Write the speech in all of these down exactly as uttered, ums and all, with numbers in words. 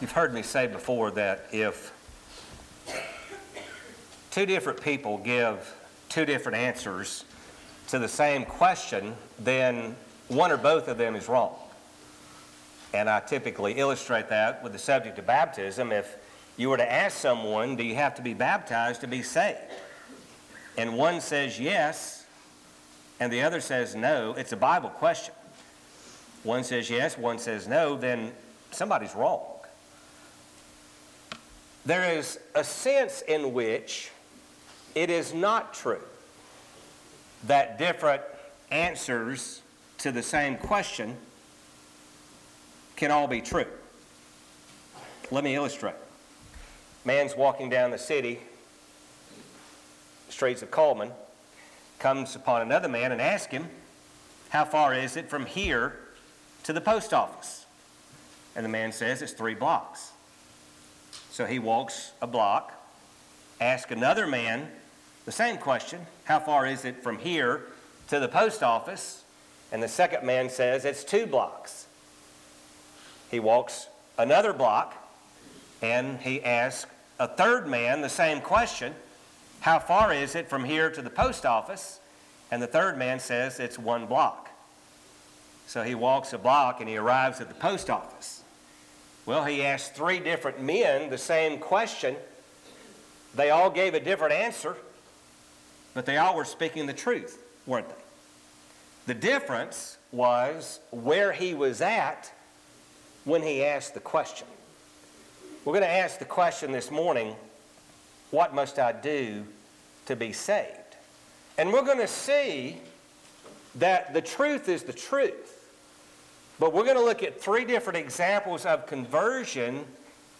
You've heard me say before that if two different people give two different answers to the same question, then one or both of them is wrong. And I typically illustrate that with the subject of baptism. If you were to ask someone, do you have to be baptized to be saved? And one says yes, and the other says no. It's a Bible question. One says yes, one says no, then somebody's wrong. There is a sense in which it is not true that different answers to the same question can all be true. Let me illustrate. Man's walking down the city, streets of Coleman, comes upon another man and asks him, how far is it from here to the post office? And the man says, it's three blocks. So he walks a block, asks another man the same question, how far is it from here to the post office? And the second man says, it's two blocks. He walks another block, and he asks a third man the same question, how far is it from here to the post office? And the third man says, it's one block. So he walks a block, and he arrives at the post office. Well, he asked three different men the same question. They all gave a different answer, but they all were speaking the truth, weren't they? The difference was where he was at when he asked the question. We're going to ask the question this morning, what must I do to be saved? And we're going to see that the truth is the truth. But we're going to look at three different examples of conversion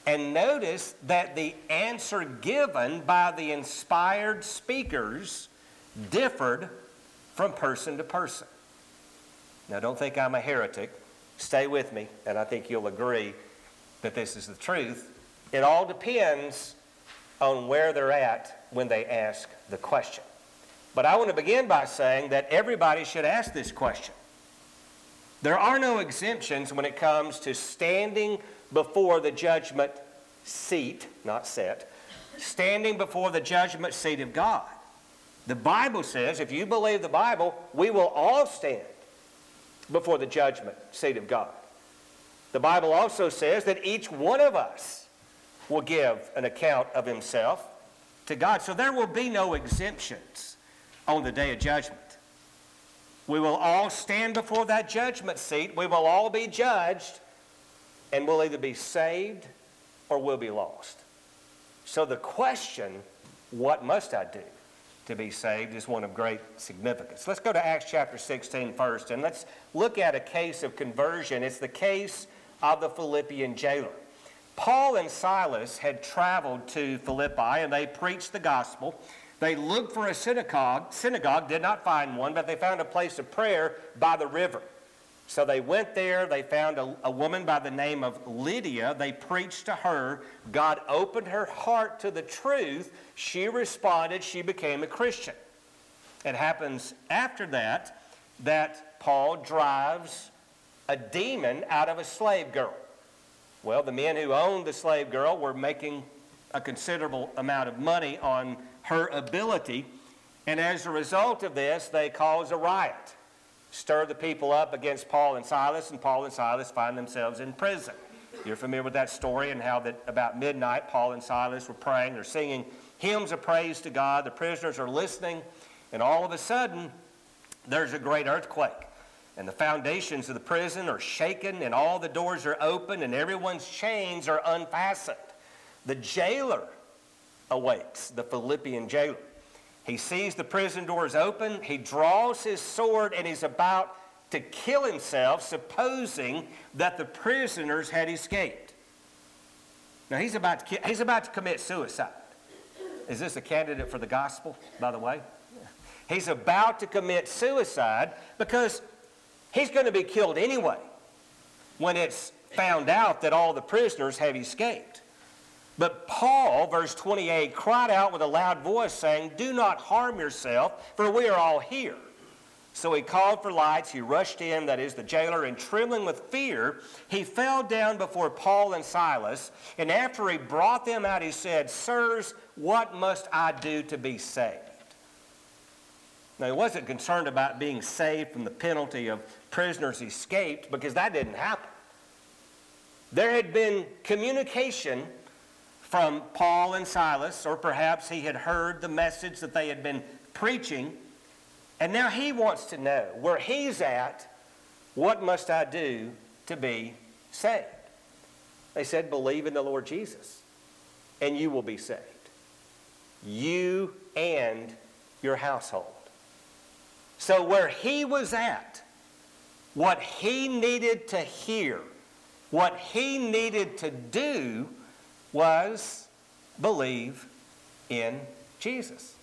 and notice that the answer given by the inspired speakers differed from person to person. Now, don't think I'm a heretic. Stay with me, and I think you'll agree that this is the truth. It all depends on where they're at when they ask the question. But I want to begin by saying that everybody should ask this question. There are no exemptions when it comes to standing before the judgment seat, not set, standing before the judgment seat of God. The Bible says, if you believe the Bible, we will all stand before the judgment seat of God. The Bible also says that each one of us will give an account of himself to God. So there will be no exemptions on the day of judgment. We will all stand before that judgment seat. We will all be judged, and we'll either be saved or we'll be lost. So the question, what must I do to be saved, is one of great significance. Let's go to Acts chapter sixteen first, and let's look at a case of conversion. It's the case of the Philippian jailer. Paul and Silas had traveled to Philippi, and they preached the gospel. They looked for a synagogue, synagogue, did not find one, but they found a place of prayer by the river. So they went there. They found a, a woman by the name of Lydia. They preached to her. God opened her heart to the truth. She responded. She became a Christian. It happens after that that Paul drives a demon out of a slave girl. Well, the men who owned the slave girl were making a considerable amount of money on her ability, and as a result of this, they cause a riot, stir the people up against Paul and Silas, and Paul and Silas find themselves in prison. You're familiar with that story and how that about midnight, Paul and Silas were praying. They're singing hymns of praise to God. The prisoners are listening, and all of a sudden, there's a great earthquake, and the foundations of the prison are shaken, and all the doors are open, and everyone's chains are unfastened. The jailer awakes, the Philippian jailer. He sees the prison doors open. He draws his sword, and he's about to kill himself, supposing that the prisoners had escaped. Now, he's about to, he's about to commit suicide. Is this a candidate for the gospel, by the way? He's about to commit suicide because he's going to be killed anyway when it's found out that all the prisoners have escaped. But Paul, verse twenty-eight, cried out with a loud voice, saying, do not harm yourself, for we are all here. So he called for lights. He rushed in, that is the jailer, and trembling with fear, he fell down before Paul and Silas. And after he brought them out, he said, "Sirs, what must I do to be saved?" Now, he wasn't concerned about being saved from the penalty of prisoners escaped, because that didn't happen. There had been communication from Paul and Silas, or perhaps he had heard the message that they had been preaching, and now he wants to know where he's at. What must I do to be saved? They said, "Believe in the Lord Jesus, and you will be saved. You and your household." So where he was at, what he needed to hear, what he needed to do was believe in Jesus.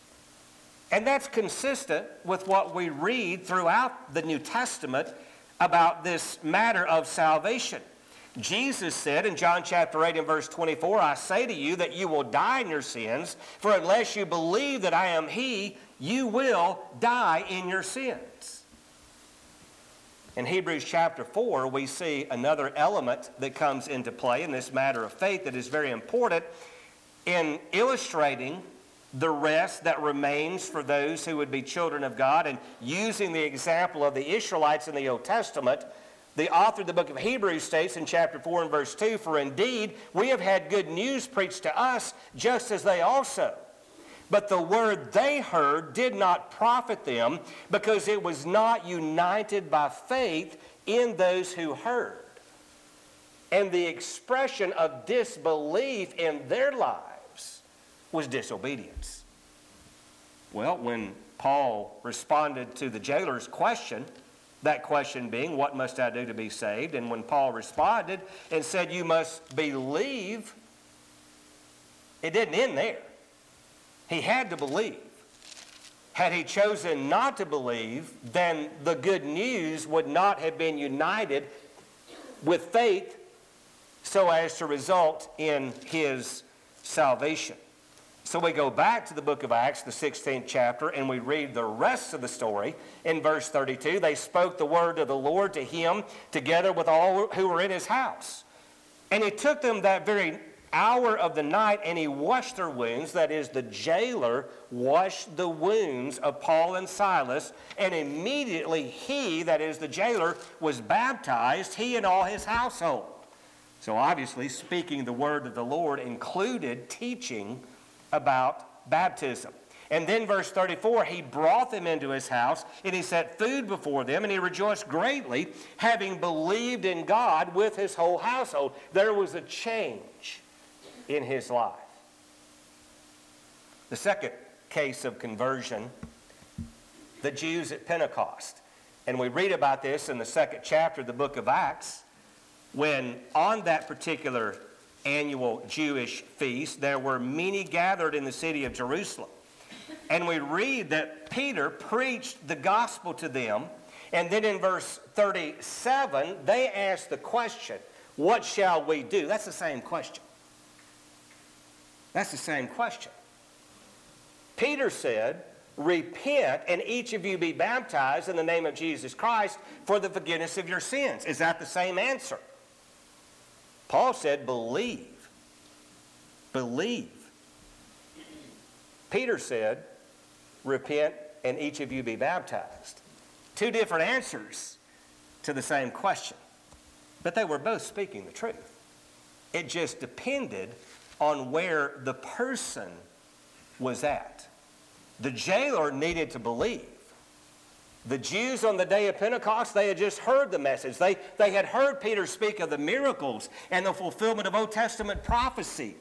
And that's consistent with what we read throughout the New Testament about this matter of salvation. Jesus said in John chapter eight and verse twenty-four, "I say to you that you will die in your sins, for unless you believe that I am he, you will die in your sins." In Hebrews chapter four, we see another element that comes into play in this matter of faith that is very important in illustrating the rest that remains for those who would be children of God. And using the example of the Israelites in the Old Testament, the author of the book of Hebrews states in chapter four and verse two, "For indeed we have had good news preached to us, just as they also. But the word they heard did not profit them, because it was not united by faith in those who heard." And the expression of disbelief in their lives was disobedience. Well, when Paul responded to the jailer's question, that question being, "What must I do to be saved?" and when Paul responded and said, "You must believe," it didn't end there. He had to believe. Had he chosen not to believe, then the good news would not have been united with faith so as to result in his salvation. So we go back to the book of Acts, the sixteenth chapter, and we read the rest of the story in verse thirty-two. "They spoke the word of the Lord to him, together with all who were in his house. And he took them that very hour of the night, and he washed their wounds," that is, the jailer washed the wounds of Paul and Silas, "and immediately he," that is, the jailer, "was baptized, he and all his household." So obviously, speaking the word of the Lord included teaching about baptism. And then verse thirty-four, "He brought them into his house, and he set food before them, and he rejoiced greatly, having believed in God with his whole household." There was a change in his life. The second case of conversion, the Jews at Pentecost. And we read about this in the second chapter of the book of Acts, when on that particular annual Jewish feast, there were many gathered in the city of Jerusalem. And we read that Peter preached the gospel to them. And then in verse thirty-seven, they asked the question, "What shall we do?" That's the same question. That's the same question. Peter said, "Repent and each of you be baptized in the name of Jesus Christ for the forgiveness of your sins." Is that the same answer? Paul said, "Believe. Believe." Peter said, "Repent and each of you be baptized." Two different answers to the same question. But they were both speaking the truth. It just depended on where the person was at. The jailer needed to believe. The Jews on the day of Pentecost, they had just heard the message. They, they had heard Peter speak of the miracles and the fulfillment of Old Testament prophecy.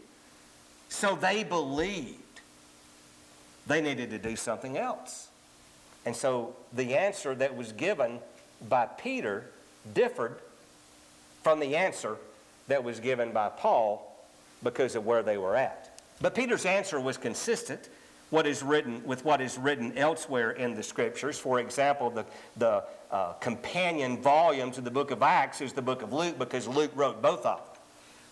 So they believed. They needed to do something else. And so the answer that was given by Peter differed from the answer that was given by Paul, because of where they were at. But Peter's answer was consistent what is written, with what is written elsewhere in the Scriptures. For example, the, the uh, companion volume to the book of Acts is the book of Luke, because Luke wrote both of them.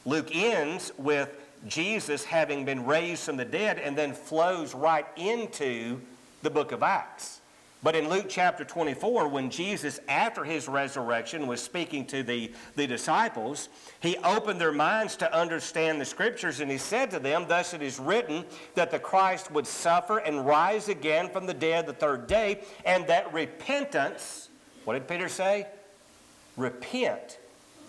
Luke ends with Jesus having been raised from the dead, and then flows right into the book of Acts. But in Luke chapter twenty-four, when Jesus, after his resurrection, was speaking to the, the disciples, he opened their minds to understand the Scriptures, and he said to them, "Thus it is written that the Christ would suffer and rise again from the dead the third day, and that repentance," what did Peter say? "Repent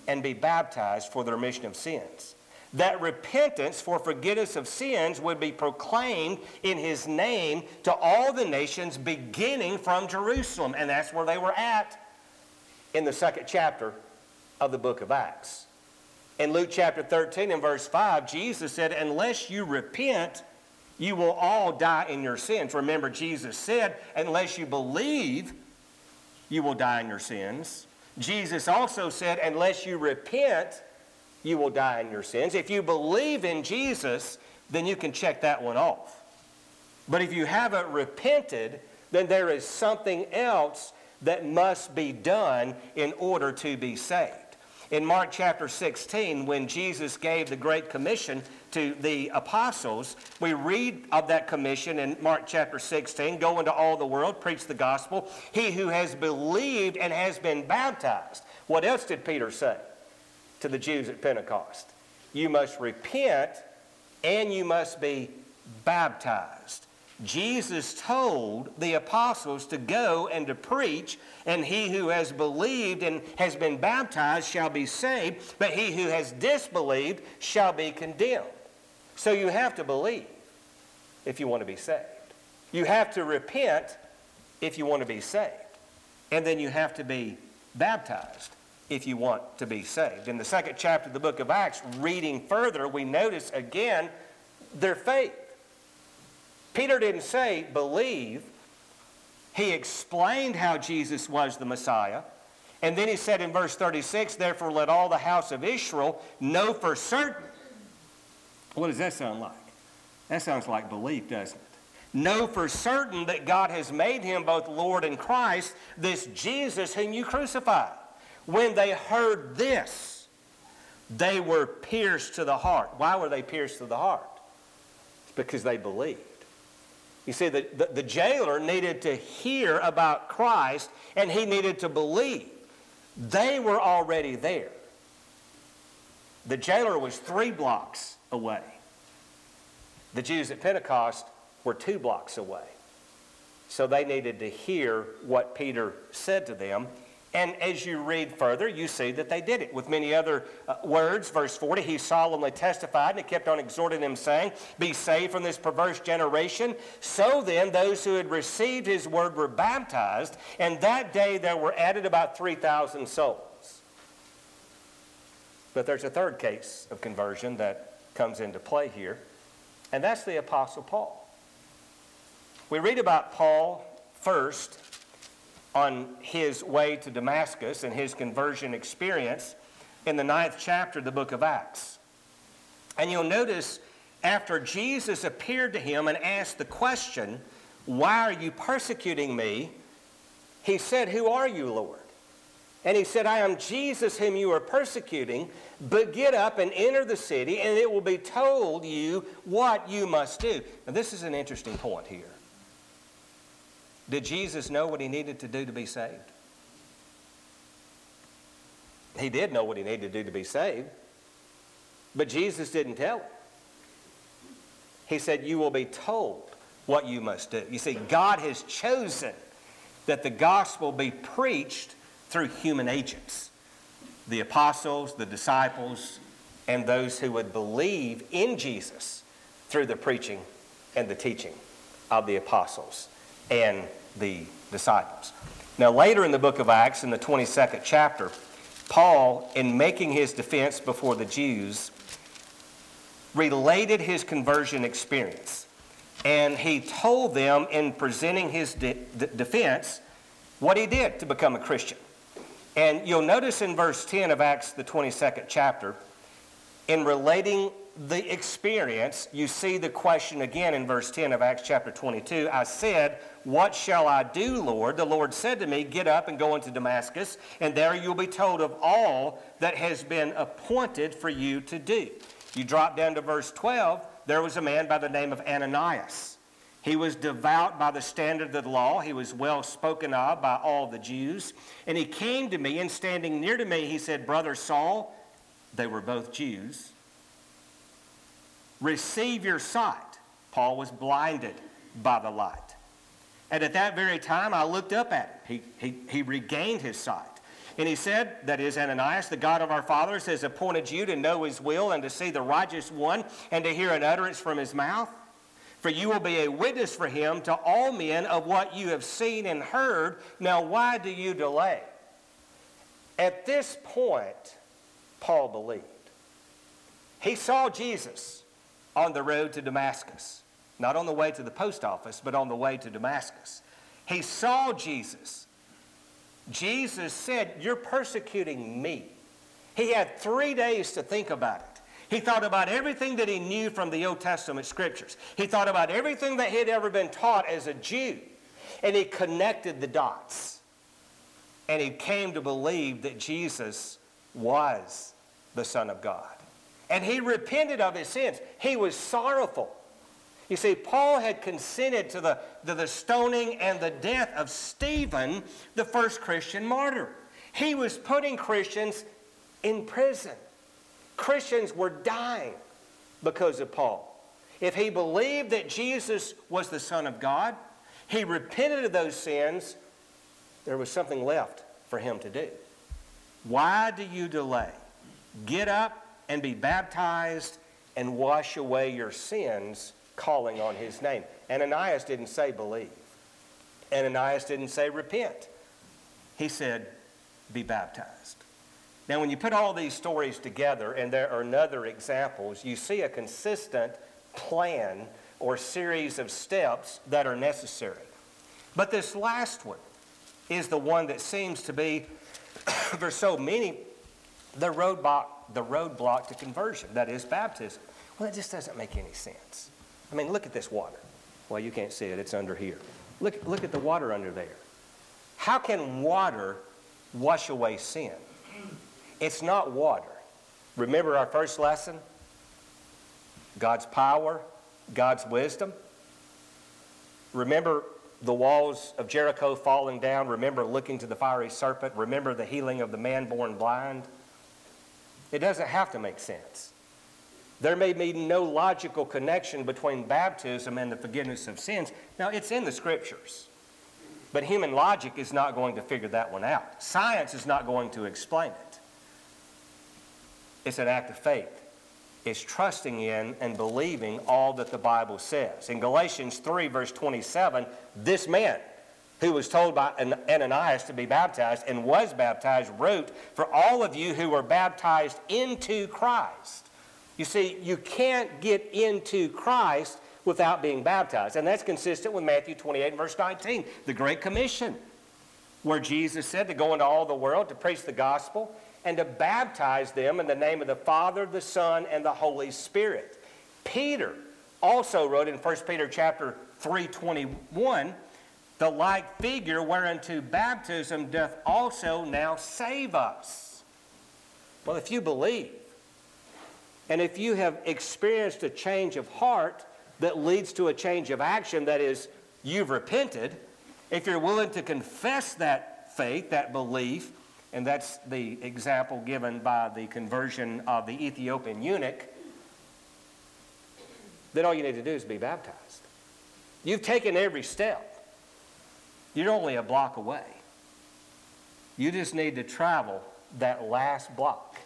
and be baptized for the remission of sins. That repentance for forgiveness of sins would be proclaimed in his name to all the nations beginning from Jerusalem." And that's where they were at in the second chapter of the book of Acts. In Luke chapter thirteen and verse five, Jesus said, "Unless you repent, you will all die in your sins." Remember, Jesus said, "Unless you believe, you will die in your sins." Jesus also said, "Unless you repent, you will die in your sins." If you believe in Jesus, then you can check that one off. But if you haven't repented, then there is something else that must be done in order to be saved. In Mark chapter sixteen, when Jesus gave the Great Commission to the apostles, we read of that commission in Mark chapter sixteen, "Go into all the world, preach the gospel. He who has believed and has been baptized." What else did Peter say to the Jews at Pentecost? "You must repent and you must be baptized." Jesus told the apostles to go and to preach, and he who has believed and has been baptized shall be saved, but he who has disbelieved shall be condemned. So you have to believe if you want to be saved. You have to repent if you want to be saved. And then you have to be baptized if you want to be saved. In the second chapter of the book of Acts, reading further, we notice again their faith. Peter didn't say believe. He explained how Jesus was the Messiah. And then he said in verse thirty-six, "Therefore let all the house of Israel know for certain." What does that sound like? That sounds like belief, doesn't it? "Know for certain that God has made him both Lord and Christ, this Jesus whom you crucified." When they heard this, they were pierced to the heart. Why were they pierced to the heart? It's because they believed. You see, the, the, the jailer needed to hear about Christ, and he needed to believe. They were already there. The jailer was three blocks away. The Jews at Pentecost were two blocks away. So they needed to hear what Peter said to them. And as you read further, you see that they did it. With many other uh, words, verse forty, "He solemnly testified and kept on exhorting them, saying, 'Be saved from this perverse generation.' So then those who had received his word were baptized, and that day there were added about three thousand souls." But there's a third case of conversion that comes into play here, and that's the Apostle Paul. We read about Paul first on his way to Damascus and his conversion experience in the ninth chapter of the book of Acts. And you'll notice after Jesus appeared to him and asked the question, "Why are you persecuting me?" he said, "Who are you, Lord?" And he said, "I am Jesus whom you are persecuting, but get up and enter the city, and it will be told you what you must do." Now this is an interesting point here. Did Jesus know what he needed to do to be saved? He did know what he needed to do to be saved, but Jesus didn't tell him. He said, "You will be told what you must do." You see, God has chosen that the gospel be preached through human agents, the apostles, the disciples, and those who would believe in Jesus through the preaching and the teaching of the apostles and the disciples. Now later in the book of Acts, in the twenty-second chapter, Paul, in making his defense before the Jews, related his conversion experience. And he told them in presenting his de- de- defense what he did to become a Christian. And you'll notice in verse ten of Acts, the twenty-second chapter, in relating the experience, you see the question again in verse ten of Acts chapter twenty-two. "I said, 'What shall I do, Lord?' The Lord said to me, 'Get up and go into Damascus, and there you'll be told of all that has been appointed for you to do.'" You drop down to verse twelve. "There was a man by the name of Ananias. He was devout by the standard of the law. He was well spoken of by all the Jews. And he came to me, and standing near to me, he said, Brother Saul, they were both Jews, receive your sight. Paul was blinded by the light. And at that very time, I looked up at him. He, he, he regained his sight. And he said, that is Ananias, the God of our fathers has appointed you to know his will and to see the righteous one and to hear an utterance from his mouth. For you will be a witness for him to all men of what you have seen and heard. Now, why do you delay? At this point, Paul believed. He saw Jesus on the road to Damascus. Not on the way to the post office, but on the way to Damascus. He saw Jesus. Jesus said, you're persecuting me. He had three days to think about it. He thought about everything that he knew from the Old Testament scriptures. He thought about everything that he had ever been taught as a Jew. And he connected the dots. And he came to believe that Jesus was the Son of God. And he repented of his sins. He was sorrowful. You see, Paul had consented to the, to the stoning and the death of Stephen, the first Christian martyr. He was putting Christians in prison. Christians were dying because of Paul. If he believed that Jesus was the Son of God, he repented of those sins, there was something left for him to do. Why do you delay? Get up and be baptized and wash away your sins, calling on his name. Ananias didn't say believe. Ananias didn't say repent. He said be baptized. Now when you put all these stories together, and there are other examples, you see a consistent plan or series of steps that are necessary. But this last one is the one that seems to be, for so many, the roadblock, the roadblock to conversion, that is baptism. Well, it just doesn't make any sense. I mean, look at this water. Well, you can't see it. It's under here. Look, look at the water under there. How can water wash away sin? It's not water. Remember our first lesson? God's power, God's wisdom. Remember the walls of Jericho falling down. Remember looking to the fiery serpent. Remember the healing of the man born blind. It doesn't have to make sense. There may be no logical connection between baptism and the forgiveness of sins. Now, it's in the scriptures, but human logic is not going to figure that one out. Science is not going to explain it. It's an act of faith. It's trusting in and believing all that the Bible says. In Galatians three, verse twenty-seven, this man who was told by Ananias to be baptized and was baptized wrote, for all of you who were baptized into Christ. You see, you can't get into Christ without being baptized. And that's consistent with Matthew twenty-eight, verse nineteen, the Great Commission, where Jesus said to go into all the world to preach the gospel and to baptize them in the name of the Father, the Son, and the Holy Spirit. Peter also wrote in First Peter chapter three twenty-one, the like figure whereunto baptism doth also now save us. Well, if you believe, and if you have experienced a change of heart that leads to a change of action, that is, you've repented, if you're willing to confess that faith, that belief, and that's the example given by the conversion of the Ethiopian eunuch, then all you need to do is be baptized. You've taken every step. You're only a block away. You just need to travel that last block.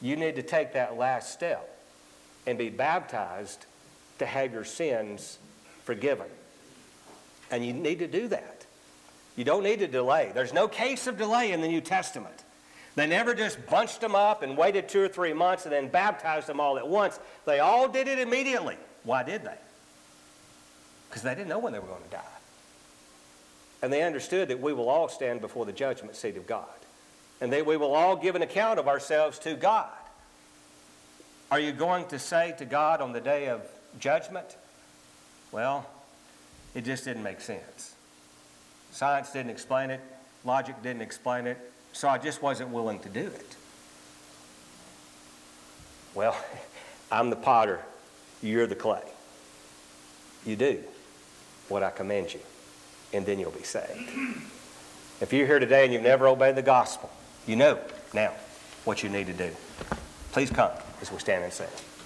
You need to take that last step and be baptized to have your sins forgiven. And you need to do that. You don't need to delay. There's no case of delay in the New Testament. They never just bunched them up and waited two or three months and then baptized them all at once. They all did it immediately. Why did they? Because they didn't know when they were going to die. And they understood that we will all stand before the judgment seat of God, and that we will all give an account of ourselves to God. Are you going to say to God on the day of judgment, well, it just didn't make sense. Science didn't explain it. Logic didn't explain it. So I just wasn't willing to do it. Well, I'm the potter. You're the clay. You do. what I command you, and then you'll be saved. If you're here today and you've never obeyed the gospel, you know now what you need to do. Please come as we stand and sing.